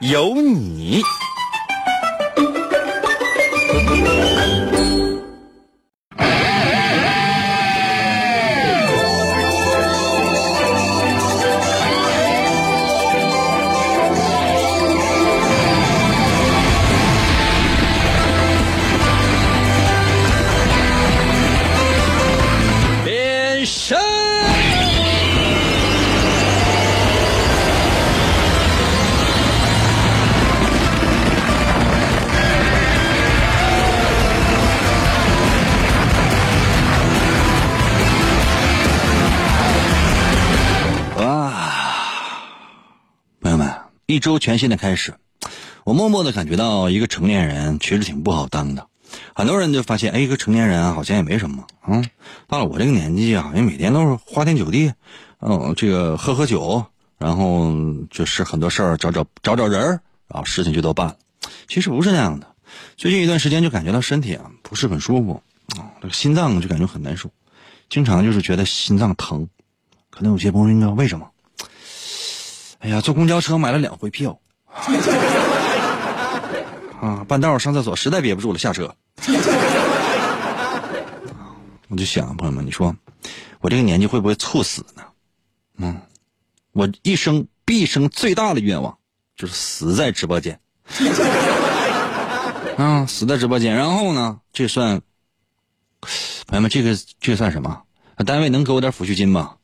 有你。一周全新的开始，我默默的感觉到一个成年人其实挺不好当的。很多人就发现，哎，一个成年人啊，好像也没什么啊。到了我这个年纪啊，好像每天都是花天酒地，这个喝酒，然后就是很多事儿找人，然后事情就都办了。其实不是那样的。最近一段时间就感觉到身体啊不是很舒服啊，这个心脏就感觉很难受，经常就是觉得心脏疼。可能有些朋友问为什么？哎呀，坐公交车买了2回票啊！半道上厕所实在憋不住了，下车。我就想，朋友们，你说我这个年纪会不会猝死呢？我毕生最大的愿望就是死在直播间。死在直播间，然后呢，这算，朋友们，这个算什么？单位能给我点抚恤金吧？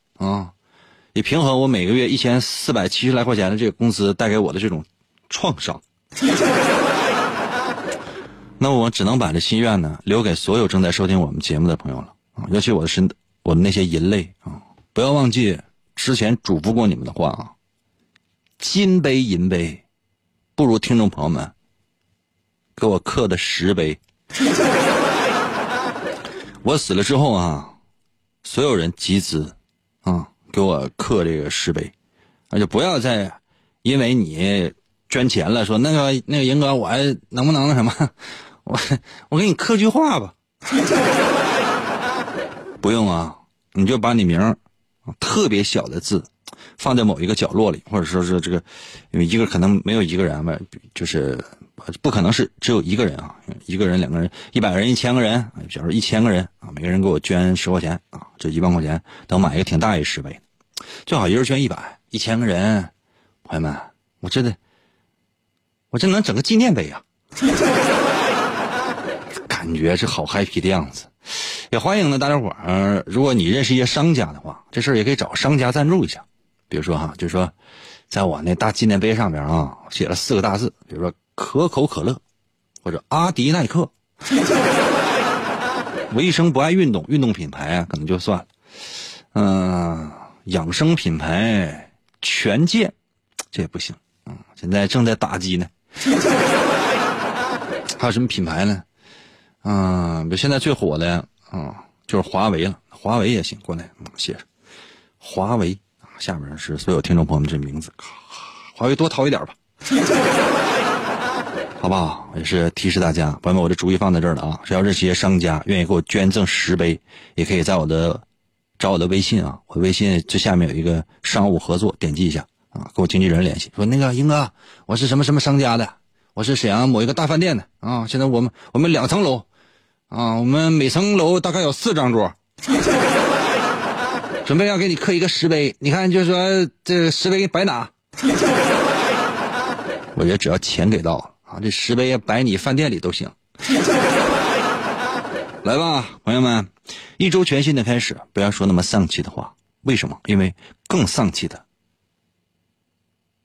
也平衡我每个月1470来块钱的这个工资带给我的这种创伤。那我只能把这心愿呢留给所有正在收听我们节目的朋友了啊，尤其我的那些银类啊，不要忘记之前嘱咐过你们的话啊，金杯银杯不如听众朋友们给我刻的10杯。我死了之后啊，所有人集资啊。给我刻这个10杯，而且不要再因为你捐钱了说那个银哥我还能不能那什么，我给你刻句话吧。不用啊，你就把你名特别小的字放在某一个角落里，或者说是这个一个可能没有一个人吧，就是不可能是只有一个人啊，一个人2个人100个人1000个人，比如说1000个人啊，每个人给我捐10块钱啊，这1万块钱等买一个挺大一10杯，最好一人捐1000个人，朋友们，我真能整个纪念碑啊。感觉是好 happy 的样子。也欢迎呢大家伙儿，如果你认识一些商家的话，这事儿也可以找商家赞助一下。比如说哈，就是说在我那大纪念碑上面啊，写了4个大字，比如说可口可乐或者阿迪耐克。我一生不爱运动，运动品牌啊可能就算了。养生品牌权健这也不行。现在正在打击呢。还有什么品牌呢？比现在最火的就是华为了。华为也行，过来写上。华为下面是所有听众朋友们这名字。华为多掏一点吧。好不好？也是提示大家，朋友们，我的主意放在这儿了啊！只要这些商家愿意给我捐赠10杯，也可以在找我的微信啊，我的微信最下面有一个商务合作，点击一下啊，跟我经纪人联系，说那个英哥，我是什么什么商家的，我是沈阳某一个大饭店的啊，现在我们2层楼啊，我们每层楼大概有4张桌，准备要给你刻一个10杯，你看就是说这10杯给你白拿。我觉得只要钱给到了。这10杯摆你饭店里都行。来吧，朋友们，一周全新的开始，不要说那么丧气的话。为什么？因为更丧气的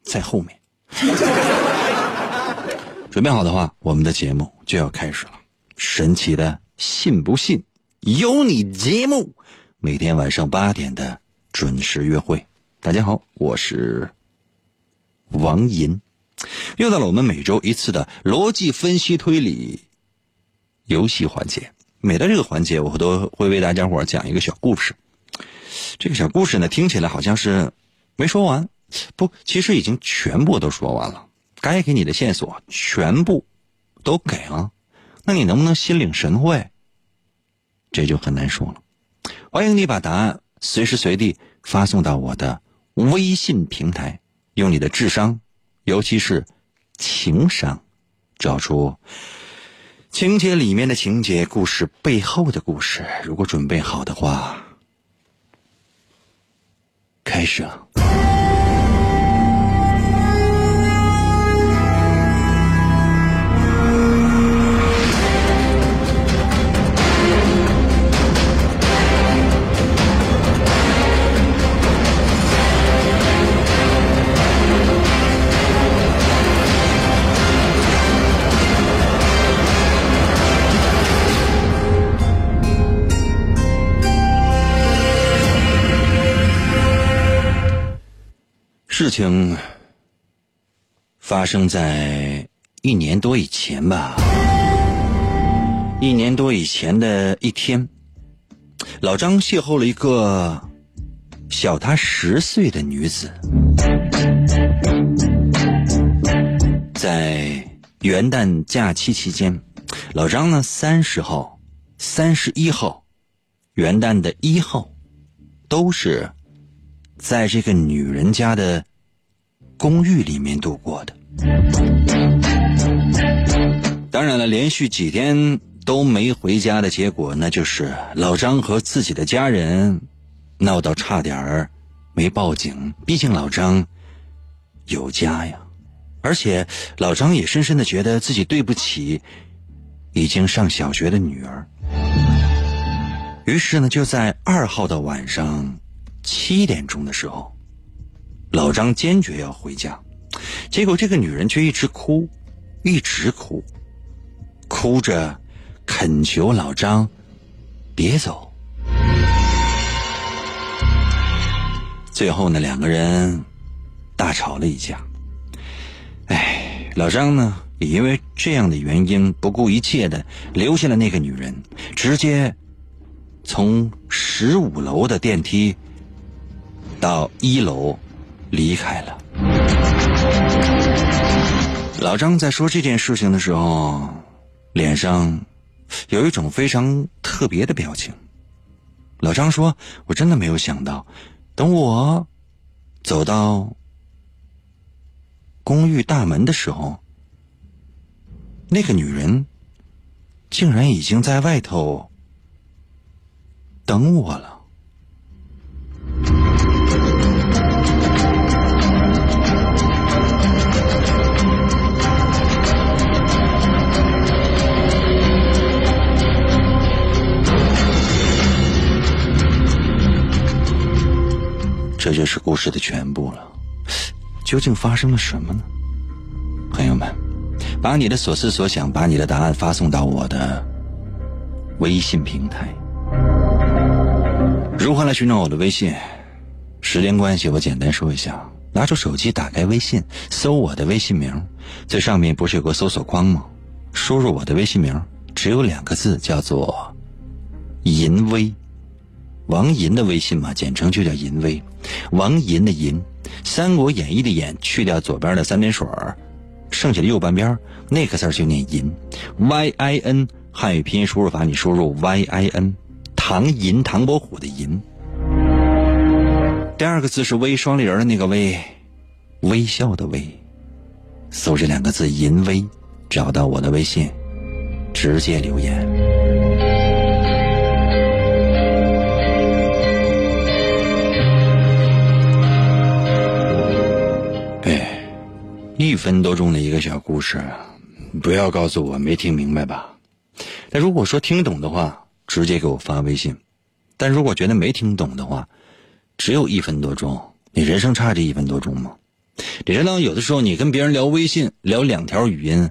在后面。准备好的话，我们的节目就要开始了。神奇的信不信有你节目，每天晚上8点的准时约会。大家好，我是王银。又到了我们每周一次的逻辑分析推理游戏环节，每到这个环节我都会为大家伙讲一个小故事。这个小故事呢，听起来好像是没说完，不，其实已经全部都说完了，该给你的线索全部都给了，那你能不能心领神会，这就很难说了。欢迎你把答案随时随地发送到我的微信平台，用你的智商尤其是情商找出情节里面的情节，故事背后的故事。如果准备好的话，开始了。事情发生在1年多以前吧。1年多以前的一天，老张邂逅了一个小他10岁的女子。在元旦假期期间，老张呢30号、31号、元旦的1号，都是在这个女人家的公寓里面度过的。当然了，连续几天都没回家的结果，那就是老张和自己的家人闹到差点没报警。毕竟老张有家呀，而且老张也深深的觉得自己对不起已经上小学的女儿。于是呢，就在2号的晚上7点钟的时候，老张坚决要回家，结果这个女人却一直哭，哭着恳求老张别走。最后呢，2个人大吵了一架。老张呢也因为这样的原因不顾一切的留下了那个女人，直接从15楼的电梯到1楼离开了。老张在说这件事情的时候，脸上有一种非常特别的表情。老张说，我真的没有想到，等我走到公寓大门的时候，那个女人竟然已经在外头等我了。这就是故事的全部了。究竟发生了什么呢？朋友们，把你的所思所想，把你的答案发送到我的微信平台。如何来寻找我的微信？时间关系我简单说一下，拿出手机打开微信，搜我的微信名，最上面不是有个搜索框吗？输入我的微信名，只有2个字，叫做淫威。王银的微信嘛，简称就叫银威。王银的银，三国演义的演，去掉左边的3点水，剩下的右半边那个字就念银。YIN 汉语拼音输入法，你输入 YIN， 唐银，唐伯虎的银。第二个字是微，双立人的那个微，微笑的微。搜这2个字银威，找到我的微信，直接留言。1分多钟的一个小故事，不要告诉我没听明白吧。但如果说听懂的话，直接给我发微信。但如果觉得没听懂的话，只有1分多钟，你人生差这1分多钟吗？你知道有的时候你跟别人聊微信，聊2条语音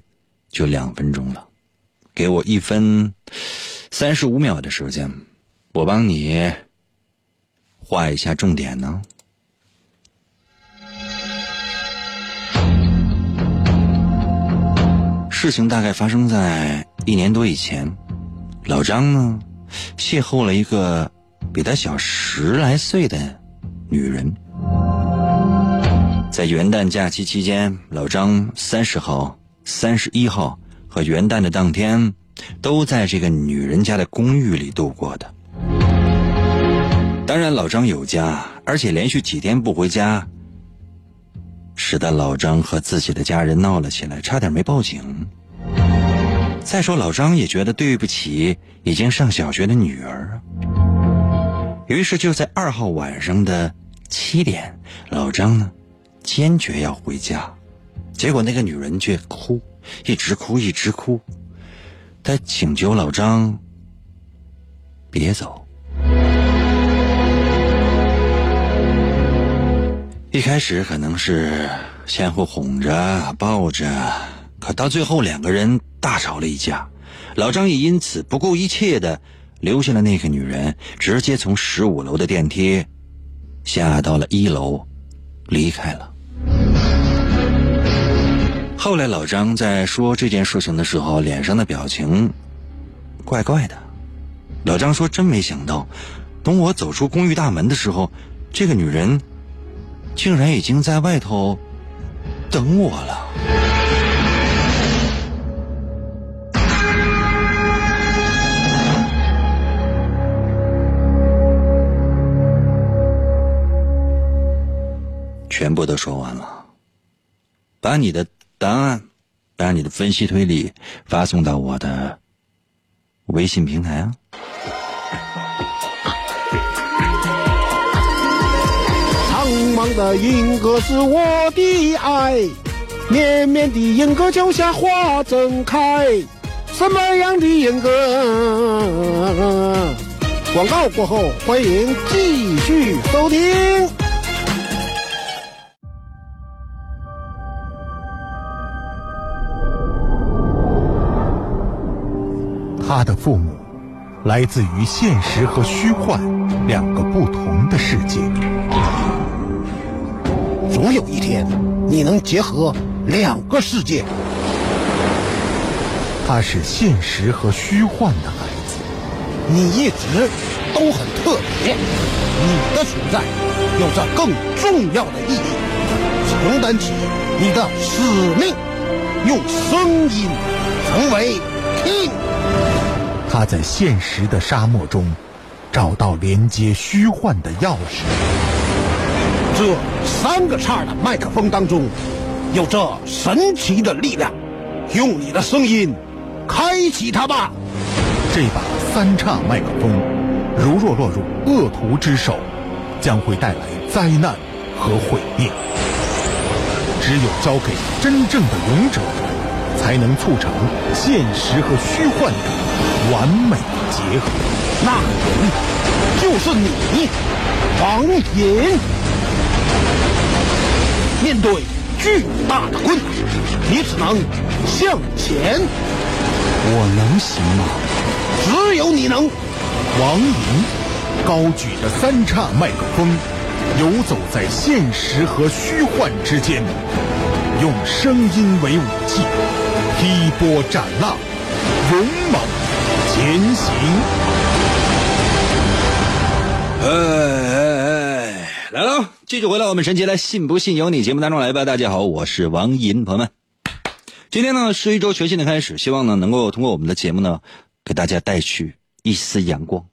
就2分钟了。给我1分35秒的时间，我帮你画一下重点呢。事情大概发生在1年多以前，老张呢邂逅了一个比他小10来岁的女人。在元旦假期期间，老张30号、31号和元旦的当天都在这个女人家的公寓里度过的。当然老张有家，而且连续几天不回家使得老张和自己的家人闹了起来，差点没报警。再说老张也觉得对不起已经上小学的女儿，于是就在2号晚上的7点，老张呢坚决要回家，结果那个女人却哭，一直哭。她请求老张别走。一开始可能是相互哄着抱着，可到最后两个人大吵了一架，老张也因此不顾一切的留下了那个女人，直接从15楼的电梯下到了1楼离开了。后来老张在说这件事情的时候，脸上的表情怪怪的。老张说真没想到，等我走出公寓大门的时候，这个女人竟然已经在外头等我了。全部都说完了，把你的答案，把你的分析推理发送到我的微信平台啊。苍茫的银河是我的爱，绵绵的银河就像花正开。什么样的银河？广告过后，欢迎继续收听。他的父母来自于现实和虚幻两个不同的世界。总有一天，你能结合两个世界。他是现实和虚幻的孩子。你一直都很特别，你的存在有着更重要的意义，承担起你的使命，用声音成为 King。他在现实的沙漠中找到连接虚幻的钥匙。这3个叉的麦克风当中有着神奇的力量，用你的声音开启它吧。这把3叉麦克风如若落入恶徒之手，将会带来灾难和毁灭。只有交给真正的勇者，才能促成现实和虚幻的完美结合。那人就是你，王银。面对巨大的困难，你只能向前。我能行吗？只有你能。王银高举着3叉麦克风，游走在现实和虚幻之间，用声音为武器，劈波斩浪，勇猛前行。来喽，继续回到我们神奇的信不信由你节目当中来吧。大家好，我是王银，朋友们。今天呢是一周全新的开始，希望呢能够通过我们的节目呢给大家带去一丝阳光。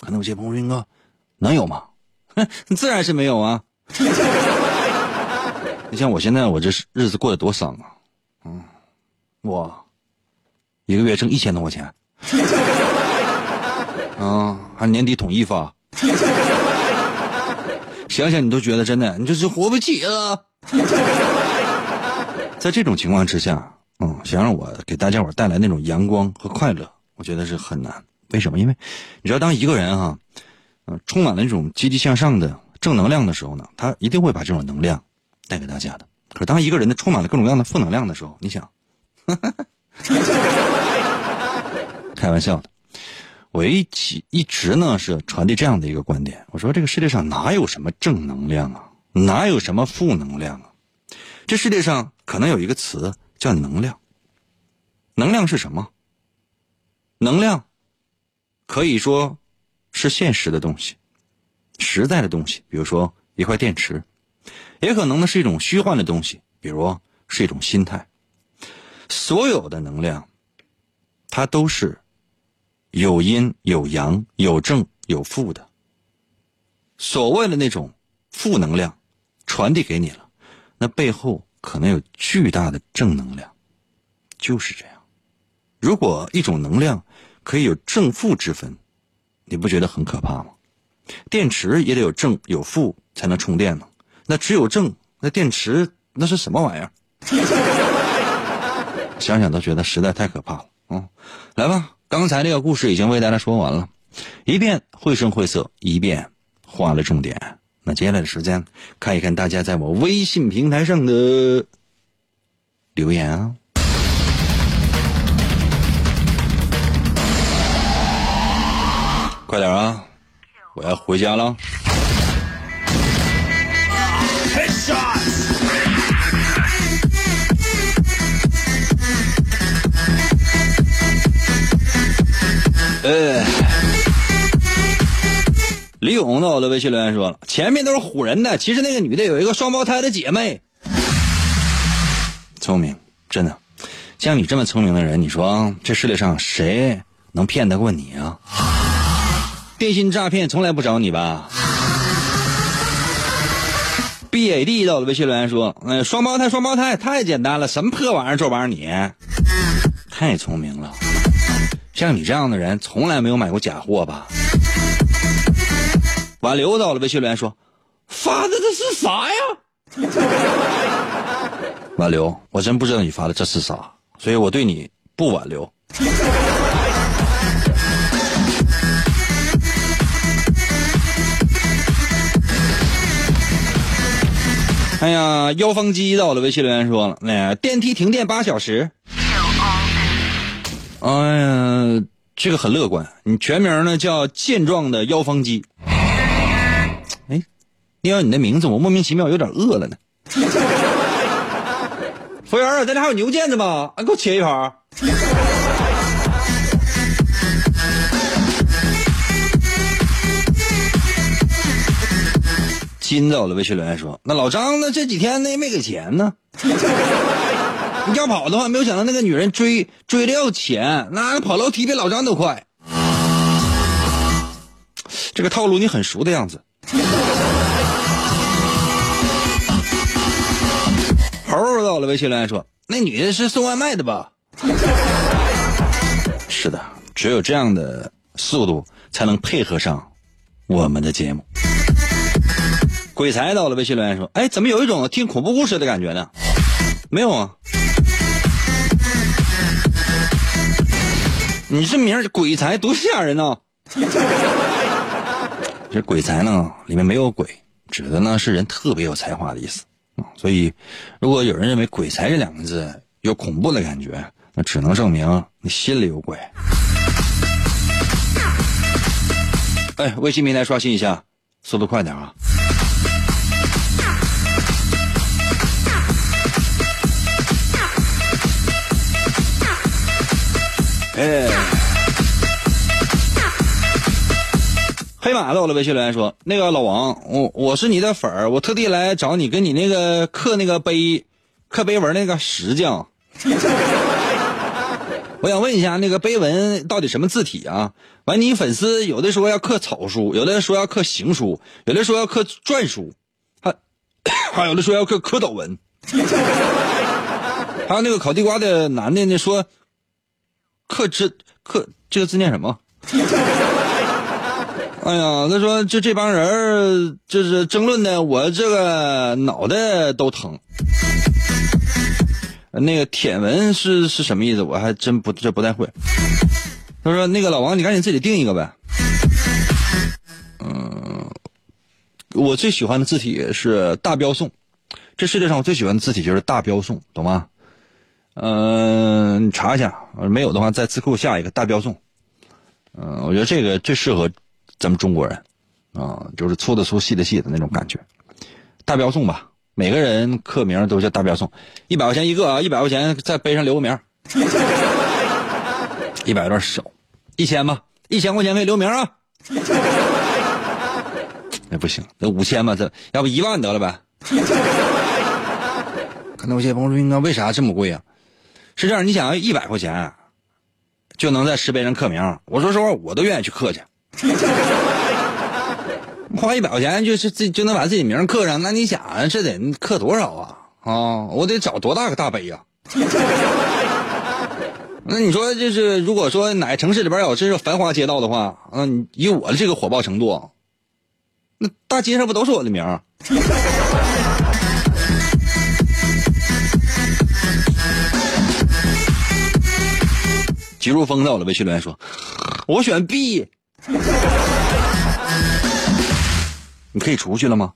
可能有些朋友说，哥能有吗？自然是没有啊。你像我现在，我这日子过得多丧啊。我一个月挣1000多块钱，还年底统一发，想想你都觉得真的，你就是活不起了。在这种情况之下，想让我给大家伙带来那种阳光和快乐，我觉得是很难。为什么？因为你知道，当一个人充满了那种积极向上的正能量的时候呢，他一定会把这种能量带给大家的。可是当一个人充满了各种各样的负能量的时候，你想，开玩笑的，我一直呢是传递这样的一个观点，我说这个世界上哪有什么正能量啊，哪有什么负能量啊，这世界上可能有一个词叫能量，能量是什么？能量可以说是现实的东西，实在的东西，比如说一块电池，也可能呢是一种虚幻的东西，比如是一种心态。所有的能量它都是有阴有阳，有正有负的。所谓的那种负能量传递给你了，那背后可能有巨大的正能量，就是这样。如果一种能量可以有正负之分，你不觉得很可怕吗？电池也得有正有负才能充电呢，那只有正，那电池那是什么玩意儿？想想都觉得实在太可怕了。来吧，刚才这个故事已经为大家说完了，一遍绘声绘色，一遍画了重点。那接下来的时间看一看大家在我微信平台上的留言啊。快点啊，我要回家了。李勇到我的微信留言说了，前面都是唬人的，其实那个女的有一个双胞胎的姐妹。聪明，真的，像你这么聪明的人，你说这世界上谁能骗得过你啊？电信诈骗从来不找你吧。 BAD 到了微信留言说，双胞胎太简单了，什么破玩意儿这玩意儿，你太聪明了，像你这样的人从来没有买过假货吧。挽留到了微信留言说，发的这是啥呀？挽留，我真不知道你发的这是啥，所以我对你不挽留。哎呀，妖风机到了微信留言说了，电梯停电8小时。哎呀，这个很乐观，你全名呢叫健壮的妖风机。哎，念到你的名字我莫名其妙有点饿了呢。服务员，咱这还有牛腱子吗？给我切一盘。金到了微信留言说，那老张呢这几天呢没给钱呢。你要跑的话，没有想到那个女人追着要钱，那跑楼梯比老张都快。这个套路你很熟的样子。猴到了微信留言说，那女的是送外卖的吧？是的，只有这样的速度才能配合上我们的节目。鬼才到了微信留言说，哎，怎么有一种听恐怖故事的感觉呢？没有啊，你这名儿鬼才多吓人啊。这鬼才呢里面没有鬼，指的呢是人特别有才华的意思。所以如果有人认为鬼才这两个字有恐怖的感觉，那只能证明你心里有鬼。哎，微信平台刷新一下，速度快点啊。哎，黑马到了微信留言说，那个老王，我是你的粉儿，我特地来找你跟你那个刻那个碑，刻碑文那个石匠。我想问一下那个碑文到底什么字体啊？完，你粉丝有的说要刻草书，有的说要刻行书，有的说要刻篆书，还有的说要刻蝌蚪文。还有那个烤地瓜的男的呢说，刻这个字念什么？哎呀，他说这帮人就是争论的，我这个脑袋都疼。那个舔文是什么意思？我还真不太会。他说那个老王，你赶紧自己定一个呗。我最喜欢的字体是大标宋，这世界上我最喜欢的字体就是大标宋，懂吗？你查一下，没有的话在字库下一个大标宋。我觉得这个最适合咱们中国人啊，就是粗的粗细的细的那种感觉。大标宋吧，每个人刻名都叫大标宋，100块钱一个啊，100块钱在碑上留个名。100有点少，1000吧，1000块钱给刘明啊。那不行，那5000吧，这要不1万得了呗。看到有些朋友说，应该为啥这么贵啊？是这样，你想要100块钱、啊、就能在10碑上刻名，我说实话我都愿意去刻去。花100块钱就能把自己名刻上，那你想啊，这得刻多少啊？哦，我得找多大个大碑啊。那你说就是如果说哪个城市里边有这是繁华街道的话，嗯，以我的这个火爆程度，那大街上不都是我的名儿？急如风到了，微信留言说我选 B。 你可以出去了吗？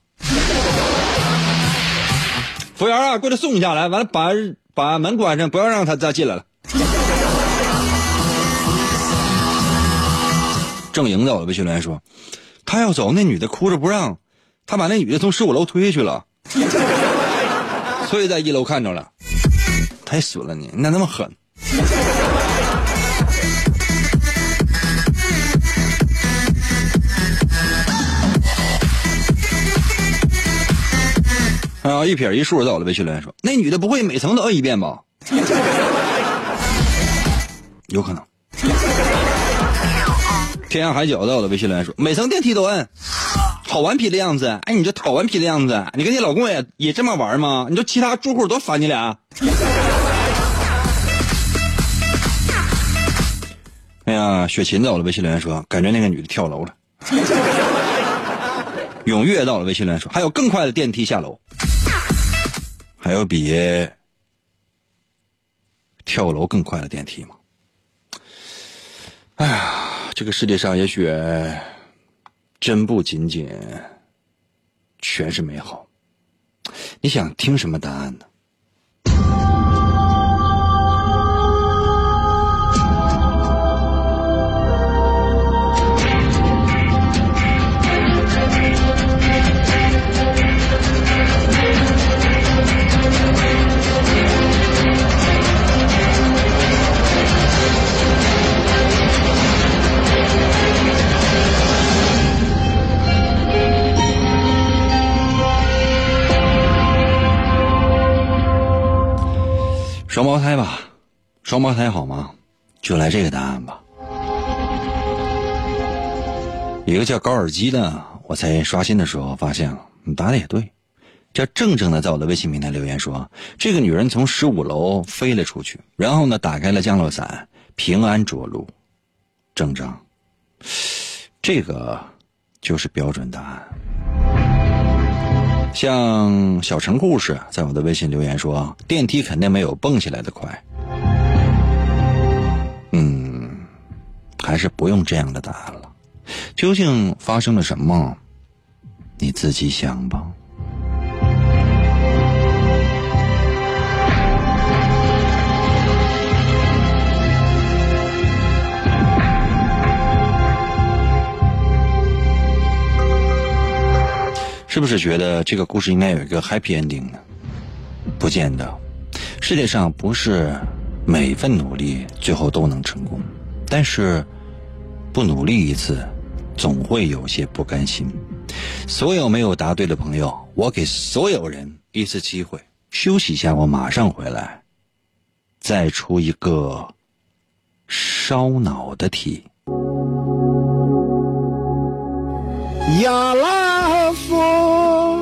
服务员啊，过来送一下来，完了把门关上，不要让他再进来了。正营到了，微信留言说他要走，那女的哭着不让他，把那女的从15楼推下去了，所以在1楼看着了。太损了，你那那么狠。啊，一撇一竖到了，微信留言说那女的不会每层都摁一遍吧？有可能。天涯海角到了，微信留言说每层电梯都摁，好顽皮的样子。哎，你这好顽皮的样子，你跟你老公也这么玩吗？你说其他住户多烦你俩。哎呀，雪琴到了，微信留言说感觉那个女的跳楼了。永月到了，微信留言说还有更快的电梯下楼，还有比跳楼更快的电梯吗？哎呀，这个世界上也许真不仅仅全是美好。你想听什么答案呢？双胞胎吧，双胞胎好吗？就来这个答案吧。一个叫高尔基的，我才刷新的时候发现你答的也对。叫正正的在我的微信平台留言说，这个女人从15楼飞了出去，然后呢打开了降落伞，平安着陆。正正，这个就是标准答案。像小城故事在我的微信留言说电梯肯定没有蹦起来的快。嗯，还是不用这样的答案了。究竟发生了什么，你自己想吧。是不是觉得这个故事应该有一个 happy ending 呢？不见得，世界上不是每一份努力最后都能成功，但是不努力一次，总会有些不甘心。所有没有答对的朋友，我给所有人一次机会，休息一下，我马上回来，再出一个烧脑的题。呀啦！说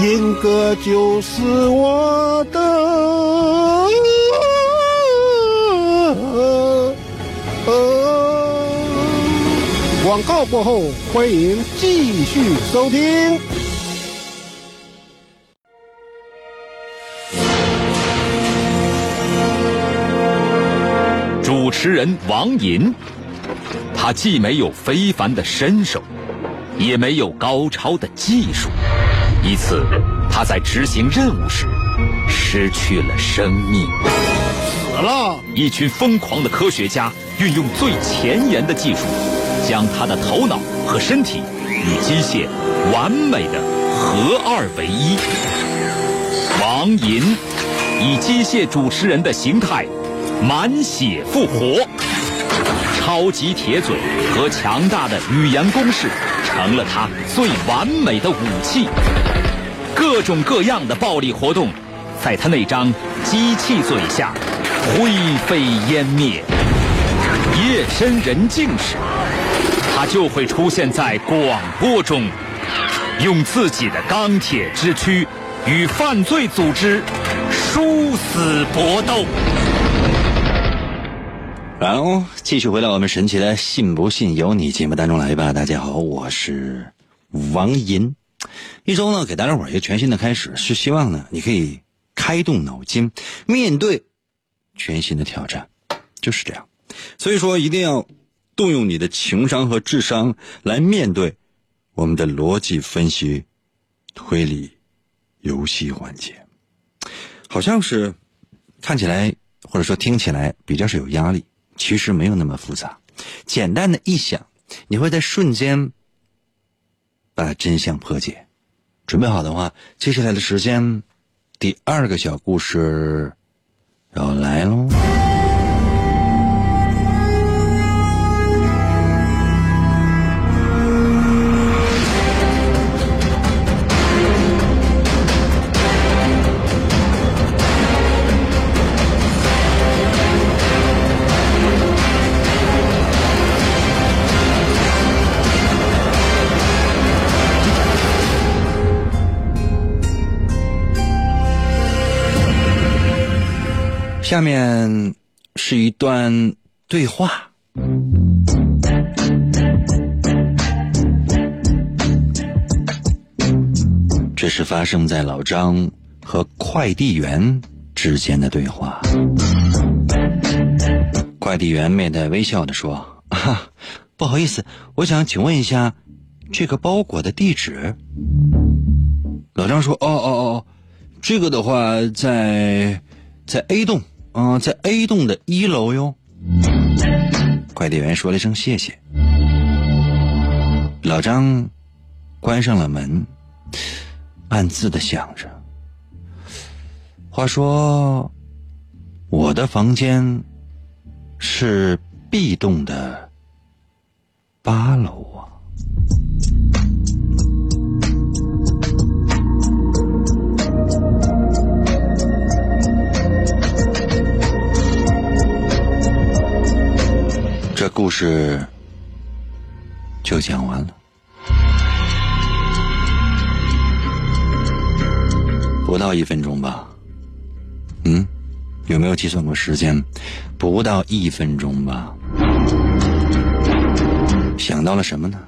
英哥就是我的广告过后，欢迎继续收听。主持人王银，他既没有非凡的身手，也没有高超的技术，一次他在执行任务时失去了生命，死了。一群疯狂的科学家运用最前沿的技术，将他的头脑和身体与机械完美的合二为一。王银以机械主持人的形态满血复活。超级铁嘴和强大的语言攻势成了他最完美的武器。各种各样的暴力活动在他那张机器嘴下灰飞烟灭。夜深人静时，他就会出现在广播中，用自己的钢铁之躯与犯罪组织殊死搏斗。然后继续回到我们神奇的信不信由你节目当中来吧。大家好，我是王银。一周呢，给大家伙一个全新的开始，是希望呢你可以开动脑筋，面对全新的挑战，就是这样。所以说一定要动用你的情商和智商来面对我们的逻辑分析推理游戏环节。好像是看起来或者说听起来比较是有压力，其实没有那么复杂，简单的一想，你会在瞬间把真相破解。准备好的话，接下来的时间第二个小故事要来喽。下面是一段对话。这是发生在老张和快递员之间的对话。快递员面带微笑地说：不好意思，我想请问一下这个包裹的地址。老张说：哦，这个的话在 A 栋。在 A 栋的一楼哟。快递员说了一声谢谢。老张关上了门，暗自的想着，话说我的房间是 B 栋的八楼啊。这故事就讲完了。不到1分钟吧？有没有计算过时间？不到1分钟吧？想到了什么呢？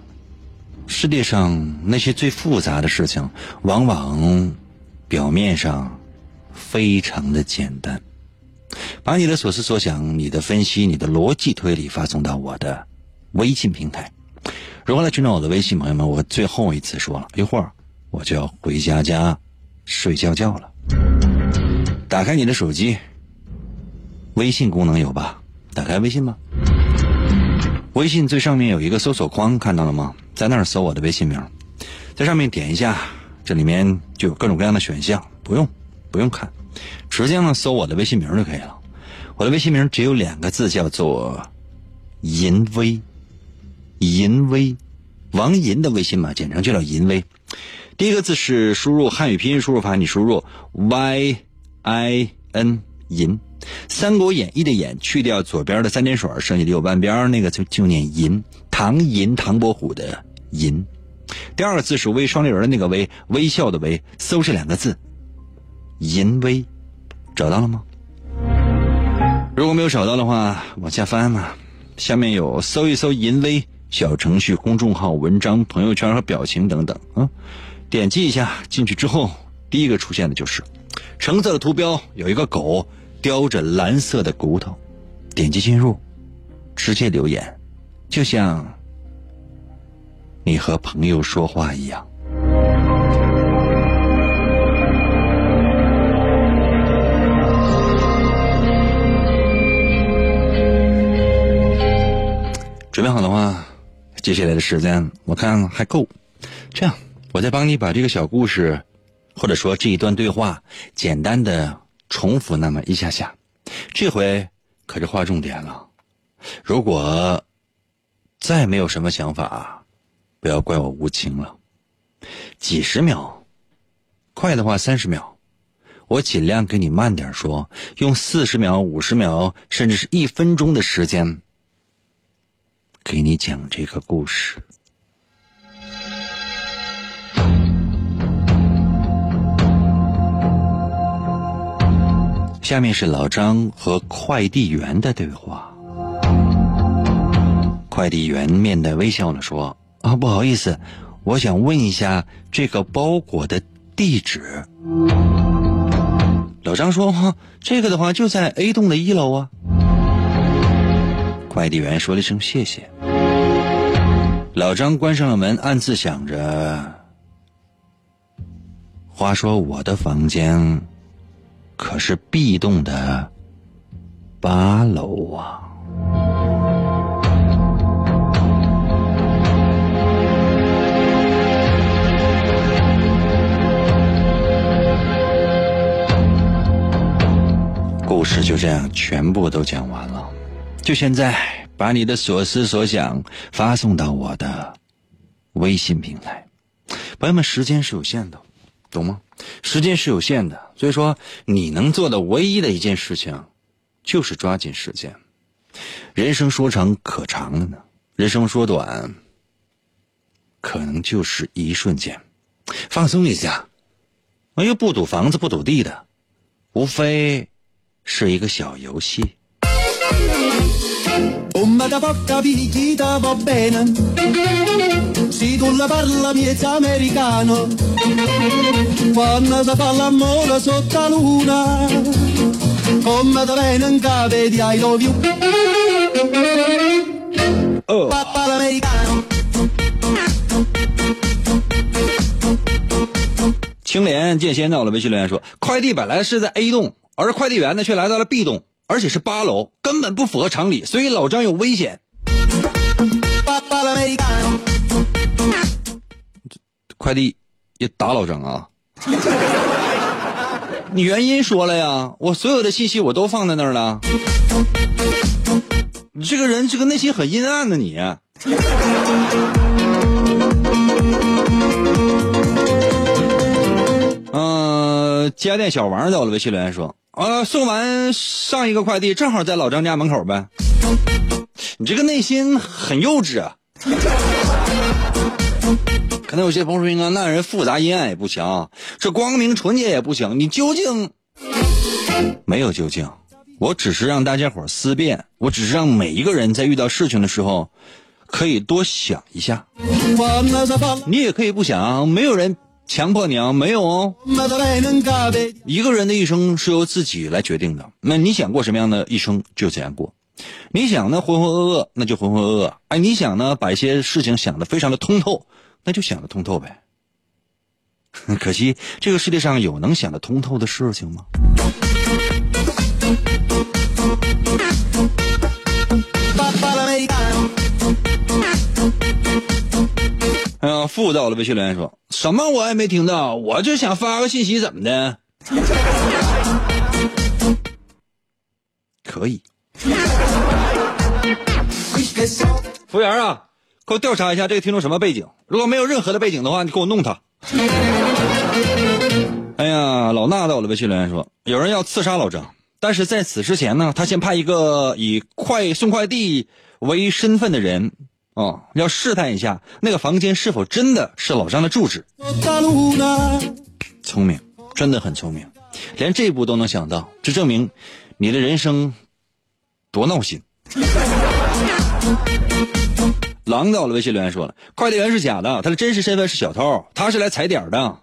世界上那些最复杂的事情，往往表面上非常的简单。把你的所思所想，你的分析，你的逻辑推理发送到我的微信平台。如何来寻找我的微信？朋友们，我最后一次说了，一会儿我就要回家睡觉了。打开你的手机，微信功能有吧？打开微信吧。微信最上面有一个搜索框，看到了吗？在那儿搜我的微信名，在上面点一下，这里面就有各种各样的选项，不用看，直接呢搜我的微信名就可以了。我的微信名只有2个字，叫做银威，王银的微信嘛，简称就叫银威。第一个字是输入汉语拼音输入法，你输入 YIN 银，三国演义的演去掉左边的3点水，剩下的右半边那个就念银，唐伯虎的银。第二个字是微双立人的那个微，微笑的微，搜这2个字银威，找到了吗？如果没有找到的话，往下翻嘛，下面有搜一搜银威小程序、公众号、文章、朋友圈和表情等等啊。点击一下进去之后，第一个出现的就是橙色的图标，有一个狗叼着蓝色的骨头。点击进入，直接留言，就像你和朋友说话一样。准备好的话，接下来的时间我看还够，这样我再帮你把这个小故事或者说这一段对话简单的重复那么一下下。这回可是划重点了，如果再没有什么想法，不要怪我无情了。几十秒，快的话30秒，我尽量给你慢点说，用40秒、50秒，甚至是1分钟的时间，给你讲这个故事。下面是老张和快递员的对话。快递员面带微笑地说：不好意思，我想问一下这个包裹的地址。老张说：这个的话就在 A 栋的1楼啊。快递员说了一声谢谢。老张关上了门，暗自想着，话说我的房间可是 B 栋的8楼啊。故事就这样全部都讲完了。就现在，把你的所思所想发送到我的微信平台。朋友们，时间是有限的，懂吗？时间是有限的，所以说你能做的唯一的一件事情就是抓紧时间。人生说长可长了呢，人生说短可能就是一瞬间。放松一下，又不赌房子不赌地的，无非是一个小游戏。青莲见先到了微信留言说，快递本来是在 A 栋，而快递员呢却来到了 B 栋，而且是8楼，根本不符合常理，所以老张有危险。快递也打老张啊！你原因说了呀，我所有的信息我都放在那儿了。你这个人，这个内心很阴暗的你。家电小王在我的微信留言说，送完上一个快递正好在老张家门口呗。你这个内心很幼稚啊。可能有些朋友说，那人复杂阴暗也不行，这光明纯洁也不行，你究竟没有究竟。我只是让大家伙思辨，我只是让每一个人在遇到事情的时候可以多想一下，你也可以不想，没有人强迫你啊，没有哦。一个人的一生是由自己来决定的，那你想过什么样的一生就怎样过。你想呢浑浑噩噩，那就浑浑噩噩。你想呢把一些事情想得非常的通透，那就想得通透呗。可惜这个世界上有能想得通透的事情吗？妇到了微信留言说，什么我也没听到，我就想发个信息怎么的。可以。服务员啊，给我调查一下这个听众什么背景，如果没有任何的背景的话，你给我弄他。哎呀，老衲到我的微信留言说，有人要刺杀老张，但是在此之前呢，他先派一个以送快递为身份的人要试探一下那个房间是否真的是老张的住址。聪明，真的很聪明，连这一步都能想到，这证明你的人生多闹心。狼到了微信留言说了，快递员是假的，他的真实身份是小偷，他是来踩点的，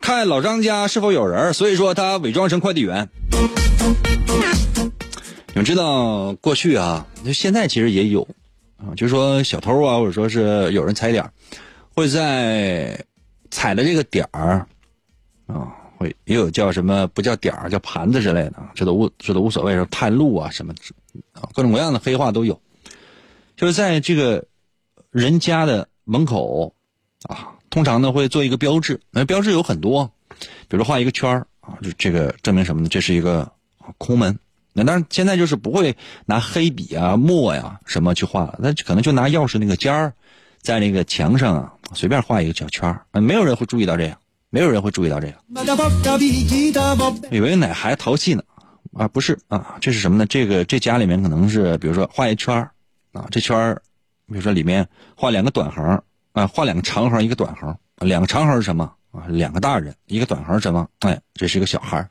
看老张家是否有人，所以说他伪装成快递员。你们知道过去啊，现在其实也有就是说小偷啊，或者说是有人踩点，会在踩的这个点儿会也有叫什么不叫点儿，叫盘子之类的，这都无所谓，说探路啊什么各种各样的黑话都有。就是在这个人家的门口通常呢会做一个标志，那标志有很多，比如画一个圈就这个证明什么呢？这是一个空门那当然现在就是不会拿黑笔啊墨呀什么去画了，那可能就拿钥匙那个尖儿在那个墙上啊随便画一个小圈儿，没有人会注意到这样，没有人会注意到这个，以为哪还淘气呢啊，不是啊，这是什么呢？这家里面可能是比如说画一圈儿啊，这圈儿比如说里面画两个短横啊，画两个长横一个短横，两个长横是什么啊？两个大人一个短横是什么？哎，这是一个小孩。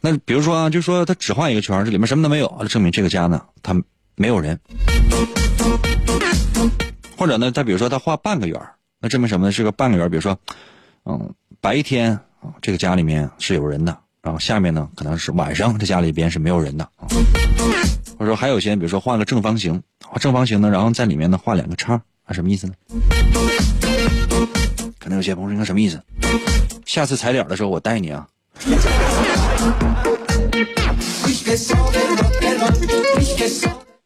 那比如说啊，就说他只画一个圈，这里面什么都没有，证明这个家呢他没有人。或者呢，他比如说他画半个圆，那证明什么呢？是个半个圆，比如说白天啊，这个家里面是有人的，然后下面呢可能是晚上这家里边是没有人的啊。或者说还有些比如说画个正方形，正方形呢，然后在里面呢画两个叉啊，什么意思呢？可能有些朋友应该什么意思？下次踩点的时候我带你啊。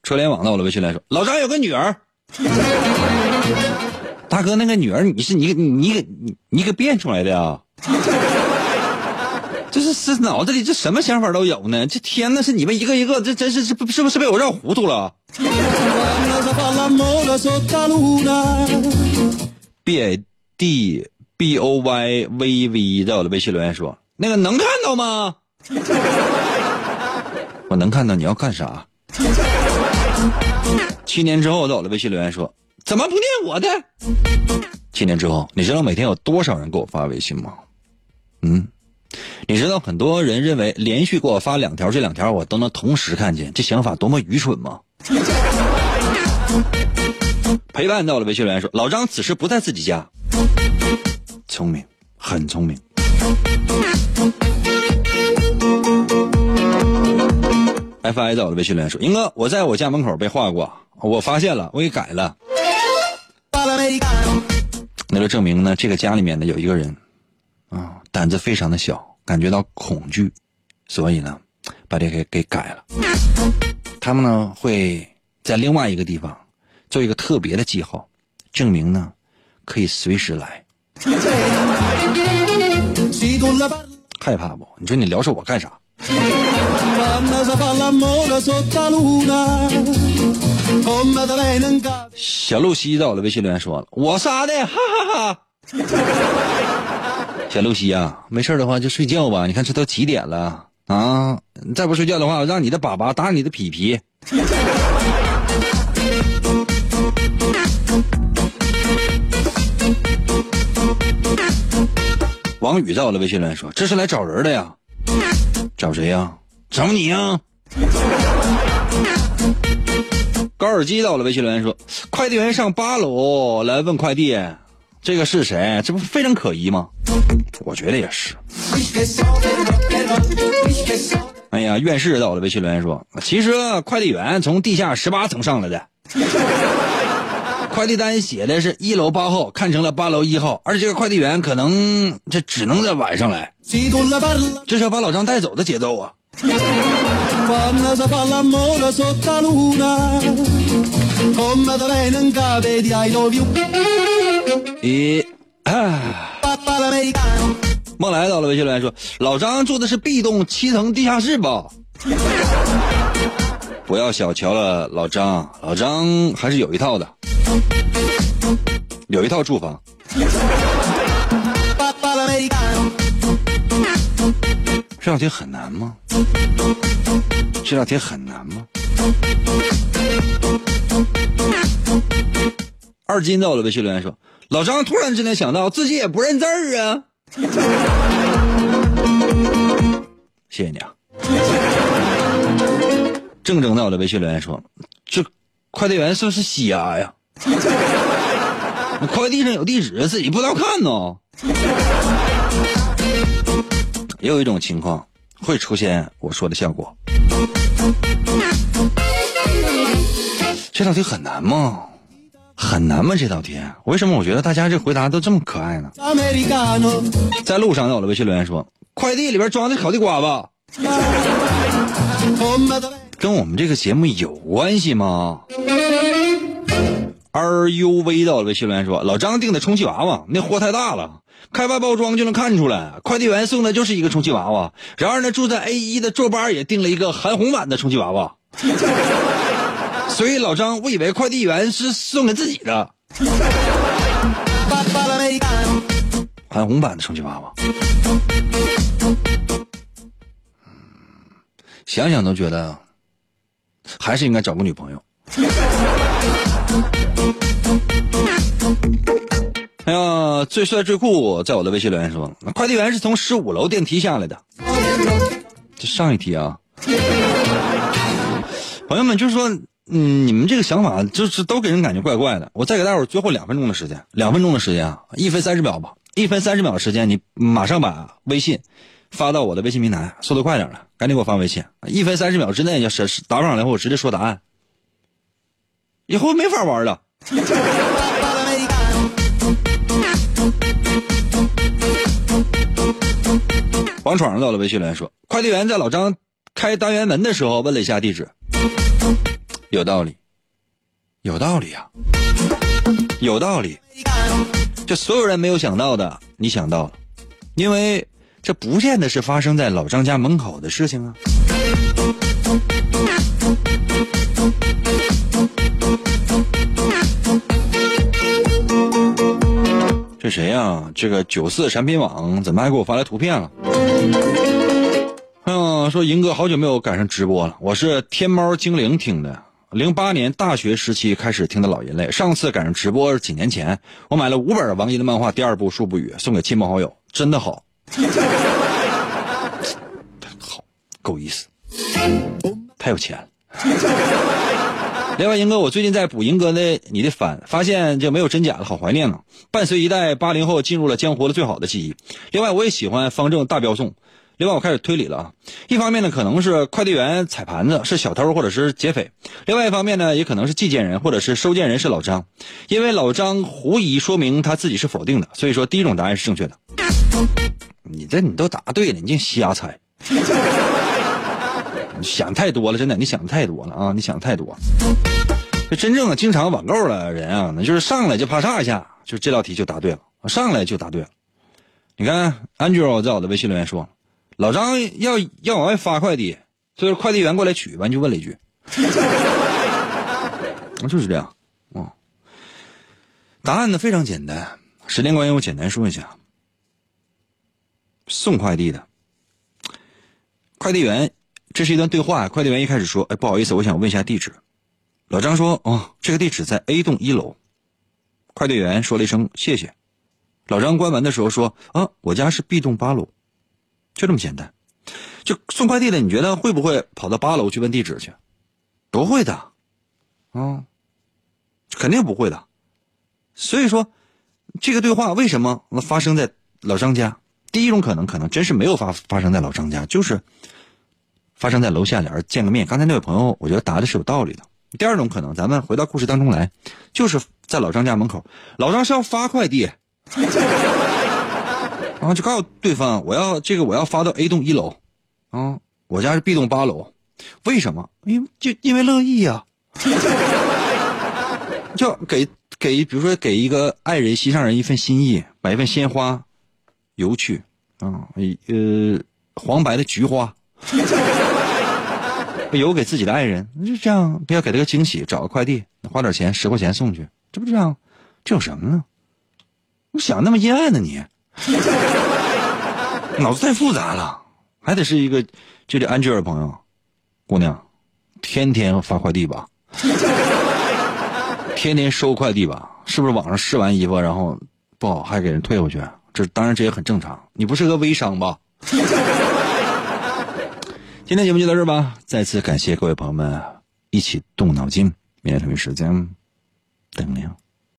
车联网到我的微信来说，老张有个女儿。大哥，那个女儿你给变出来的呀？这是脑子里这什么想法都有呢？这天呐，是你们一个一个，这真是不是被我绕糊涂了？BADBOYVV 在我的微信留言说，那个能看到吗？我能看到，你要干啥？7年之后在我的微信留言说，怎么不念我的？7年之后，你知道每天有多少人给我发微信吗？你知道很多人认为连续给我发两条，这两条我都能同时看见，这想法多么愚蠢吗？陪伴到了微信留言说，老张此时不在自己家。聪明，很聪明。FI 到了微信留言说，英哥，我在我家门口被画过，我发现了，我给改了。那就证明呢，这个家里面呢有一个人啊，胆子非常的小，感觉到恐惧，所以呢把这个给改了。他们呢会在另外一个地方做一个特别的记号，证明呢可以随时来。害怕不？你说你聊着我干啥？小露西到我的微信留言说了，我杀的，哈哈哈。小露西啊，没事的话就睡觉吧，你看这都几点了啊，你再不睡觉的话让你的粑粑打你的屁屁。王宇在我的微信来说，这是来找人的呀。找谁呀？找你呀。高尔基到了微信来说，快递员上8楼来问快递，这个是谁？这不非常可疑吗？我觉得也是。哎呀，院士到了微信留言说，其实快递员从地下18层上来的。快递单写的是1楼8号，看成了8楼1号，而且这个快递员可能这只能在晚上来。这是要把老张带走的节奏啊！梦来到了微信留言说，老张住的是 B 栋7层地下室吧？不要小瞧了老张，老张还是有一套的，有一套住房。这道题很难吗？这道题很难吗？二金在我的微信留言说，老张突然之间想到自己也不认字儿啊。谢谢你啊。正在我的微信留言说，这快递员是不是西亚呀？快递上有地址自己不知道看哦。也有一种情况会出现我说的效果。这道题很难吗？很难吗？这道题为什么我觉得大家这回答都这么可爱呢？在路上我的微信留言说，快递里边装的烤地瓜吧。跟我们这个节目有关系吗？ RUV 到了微信留言说，老张订的充气娃娃那货太大了，开外包装就能看出来，快递员送的就是一个充气娃娃。然而呢，住在 A1 的坐班也订了一个韩红版的充气娃娃。所以老张误以为快递员是送给自己的。韩红版的充气娃娃，想想都觉得还是应该找个女朋友。哎呀，最帅最酷在我的微信留言说，快递员是从15楼电梯下来的。这上一题啊，朋友们就是说，你们这个想法就是都给人感觉怪怪的。我再给大伙最后2分钟的时间，2分钟的时间啊，1分30秒吧，1分30秒的时间，你马上把微信发到我的微信平台，速度快点了，赶紧给我发微信，1分30秒之内要是打上来后，我直接说答案，以后没法玩了。王闯上到了微信来说，快递员在老张开单元门的时候问了一下地址，有道理，有道理啊，有道理，这所有人没有想到的你想到了，因为这不见得是发生在老张家门口的事情啊。这谁啊，这个94产品网怎么还给我发来图片了？说银哥好久没有赶上直播了，我是天猫精灵听的，08年大学时期开始听的老人类，上次赶上直播是几年前，我买了5本王一的漫画第2部恕不语，送给亲朋好友，真的好。好，够意思，太有钱了。另外，银哥，我最近在补银哥的你的番，发现就没有真假了，好怀念呢。伴随一代80后进入了江湖的最好的记忆。另外，我也喜欢方正大标送。另外，我开始推理了啊。一方面呢，可能是快递员踩盘子是小偷或者是劫匪；另外一方面呢，也可能是寄件人或者是收件人是老张，因为老张狐疑说明他自己是否定的，所以说第一种答案是正确的。你都答对了，你净瞎猜。想太多了，真的，你想太多了啊！你想太多了。这真正的经常网购的人啊，那就是上来就啪嚓一下，就这道题就答对了，上来就答对了。你看 ，Angel 在我的微信留言说，老张要往外发快递，所以说快递员过来取完就问了一句，就是这样。哦，答案呢非常简单，时间关系我简单说一下，送快递的快递员。这是一段对话，快递员一开始说，不好意思，我想问一下地址。老张说，这个地址在 A 栋1楼。快递员说了一声谢谢。老张关门的时候说，我家是 B 栋8楼。就这么简单。就送快递的，你觉得会不会跑到8楼去问地址去？不会的。肯定不会的。所以说这个对话为什么发生在老张家？第一种可能真是没有发生在老张家，就是发生在楼下俩人见个面，刚才那位朋友我觉得答的是有道理的。第二种可能，咱们回到故事当中来，就是在老张家门口，老张是要发快递，啊，就告诉对方我要发到 A 栋1楼，啊，我家是 B 栋8楼，为什么？因为乐意啊，就给比如说给一个爱人心上人一份心意，买一份鲜花、油去啊，黄白的菊花。有给自己的爱人，就这样，不要给他个惊喜，找个快递花点钱10块钱送去，这不这样，这有什么呢？你想那么阴暗呢你？脑子太复杂了，还得是一个这里安吉尔朋友，姑娘，天天发快递吧，天天收快递吧，是不是网上试完衣服然后不好还给人退回去？这当然这也很正常，你不是个微商吧？今天节目就到这儿吧，再次感谢各位朋友们一起动脑筋，明天同一时间等你。